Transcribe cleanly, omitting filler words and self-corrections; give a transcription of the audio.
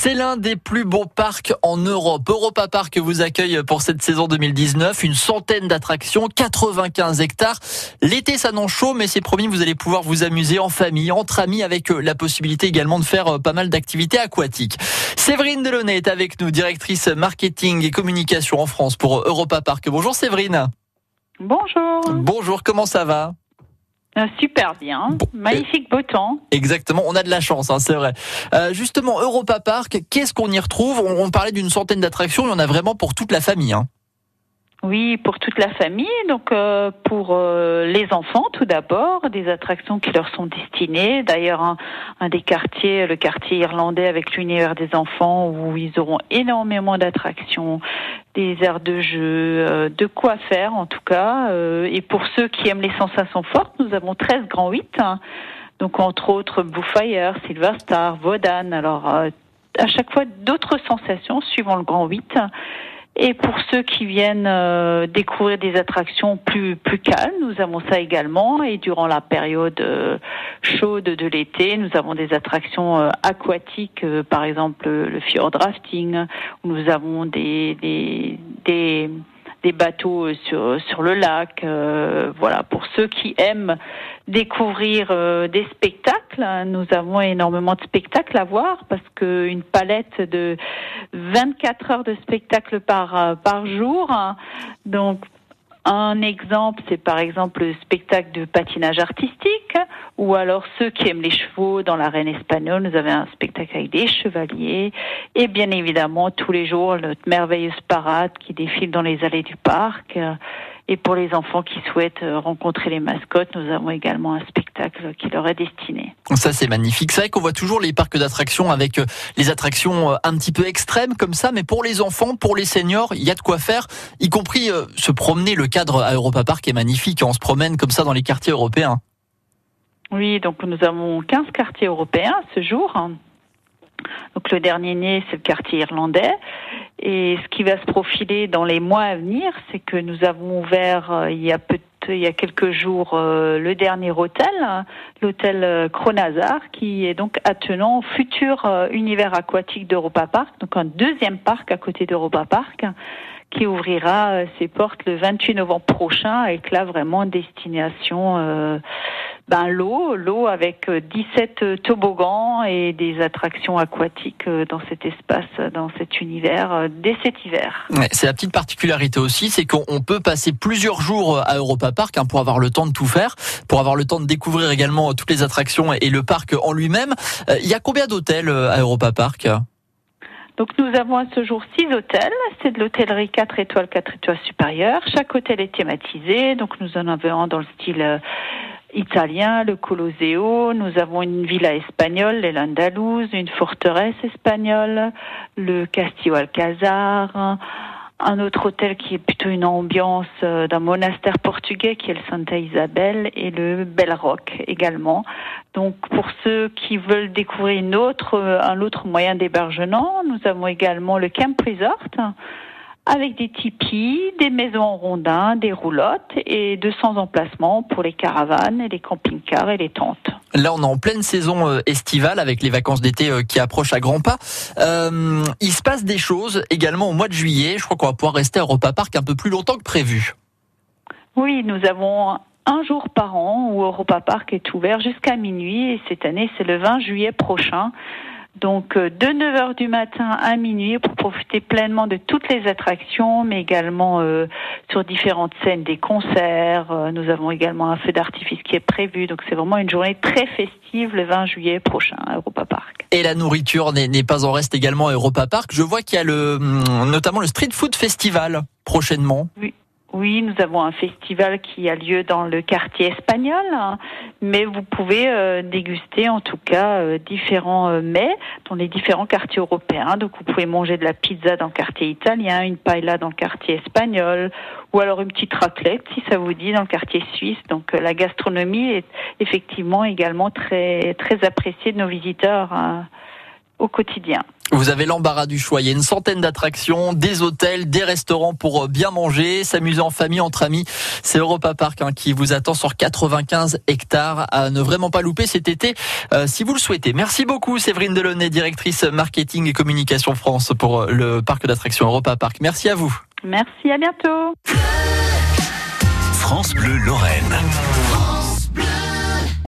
C'est l'un des plus beaux parcs en Europe. Europa Park vous accueille pour cette saison 2019. Une centaine d'attractions, 95 hectares. L'été s'annonce chaud, mais c'est promis, vous allez pouvoir vous amuser en famille, entre amis, avec la possibilité également de faire pas mal d'activités aquatiques. Séverine Delaunay est avec nous, directrice marketing et communication en France pour Europa Park. Bonjour Séverine. Bonjour. Bonjour, comment ça va ? Super bien, bon, magnifique beau temps. Exactement, on a de la chance, hein, c'est vrai. Justement, Europa Park, qu'est-ce qu'on y retrouve ? On parlait d'une centaine d'attractions, il y en a vraiment pour toute la famille. Hein. Oui, pour toute la famille, donc pour les enfants tout d'abord, des attractions qui leur sont destinées. D'ailleurs, un des quartiers, le quartier irlandais avec l'univers des enfants, où ils auront énormément d'attractions, des aires de jeu, de quoi faire en tout cas. Et pour ceux qui aiment les sensations fortes, nous avons 13 grands 8, hein, donc entre autres Blue Fire, Silver Star, Vodan, alors à chaque fois d'autres sensations suivant le grand 8. Et pour ceux qui viennent découvrir des attractions plus calmes, nous avons ça également. Et durant la période chaude de l'été, nous avons des attractions aquatiques, par exemple le fjordrafting, où nous avons des bateaux sur le lac. Voilà, pour ceux qui aiment découvrir des spectacles, hein, nous avons énormément de spectacles à voir parce que une palette de 24 heures de spectacles par jour. Hein, donc un exemple, c'est par exemple le spectacle de patinage artistique, ou alors ceux qui aiment les chevaux dans l'arène espagnole, nous avons un spectacle avec des chevaliers, et bien évidemment tous les jours notre merveilleuse parade qui défile dans les allées du parc. Et pour les enfants qui souhaitent rencontrer les mascottes, nous avons également un spectacle qui leur est destiné. Ça, c'est magnifique. C'est vrai qu'on voit toujours les parcs d'attractions avec les attractions un petit peu extrêmes comme ça, mais pour les enfants, pour les seniors, il y a de quoi faire, y compris se promener. Le cadre à Europa Park est magnifique. On se promène comme ça dans les quartiers européens. Oui, donc nous avons 15 quartiers européens ce jour. Donc le dernier né, c'est le quartier irlandais. Et ce qui va se profiler dans les mois à venir, c'est que nous avons ouvert il y a quelques jours le dernier hôtel, l'hôtel Cronazar, qui est donc attenant au futur univers aquatique d'Europa Park, donc un deuxième parc à côté d'Europa Park, qui ouvrira ses portes le 28 novembre prochain, avec là vraiment destination l'eau avec 17 toboggans et des attractions aquatiques dans cet espace, dans cet univers, dès cet hiver. Ouais, c'est la petite particularité aussi, c'est qu'on peut passer plusieurs jours à Europa Park, hein, pour avoir le temps de tout faire, pour avoir le temps de découvrir également toutes les attractions et le parc en lui-même. Il y a combien d'hôtels à Europa Park ? Donc nous avons à ce jour 6 hôtels, c'est de l'hôtellerie 4 étoiles, 4 étoiles supérieures. Chaque hôtel est thématisé, donc nous en avons un dans le style italien, le Colosseo, nous avons une villa espagnole, les Andalouse, une forteresse espagnole, le Castillo Alcazar, un autre hôtel qui est plutôt une ambiance d'un monastère portugais qui est le Santa Isabel, et le Bell Rock également. Donc pour ceux qui veulent découvrir un autre moyen d'hébergement, nous avons également le Camp Resort avec des tipis, des maisons en rondins, des roulottes et 200 emplacements pour les caravanes, et les camping-cars et les tentes. Là, on est en pleine saison estivale avec les vacances d'été qui approchent à grands pas. Il se passe des choses également au mois de juillet. Je crois qu'on va pouvoir rester à Europa Park un peu plus longtemps que prévu. Oui, nous avons un jour par an où Europa Park est ouvert jusqu'à minuit. Et cette année, c'est le 20 juillet prochain. Donc de 9h du matin à minuit pour profiter pleinement de toutes les attractions, mais également sur différentes scènes des concerts. Nous avons également un feu d'artifice qui est prévu, donc c'est vraiment une journée très festive le 20 juillet prochain à Europa Park. Et la nourriture n'est pas en reste également à Europa Park. Je vois qu'il y a notamment le Street Food Festival prochainement. Oui, nous avons un festival qui a lieu dans le quartier espagnol, hein, mais vous pouvez déguster en tout cas différents mets dans les différents quartiers européens. Donc vous pouvez manger de la pizza dans le quartier italien, une paella dans le quartier espagnol, ou alors une petite raclette si ça vous dit dans le quartier suisse. Donc la gastronomie est effectivement également très très appréciée de nos visiteurs, hein, au quotidien. Vous avez l'embarras du choix, il y a une centaine d'attractions, des hôtels, des restaurants pour bien manger, s'amuser en famille, entre amis. C'est Europa Park qui vous attend sur 95 hectares à ne vraiment pas louper cet été si vous le souhaitez. Merci beaucoup Séverine Delaunay, directrice marketing et communication France pour le parc d'attractions Europa Park. Merci à vous. Merci, à bientôt. France Bleu Lorraine.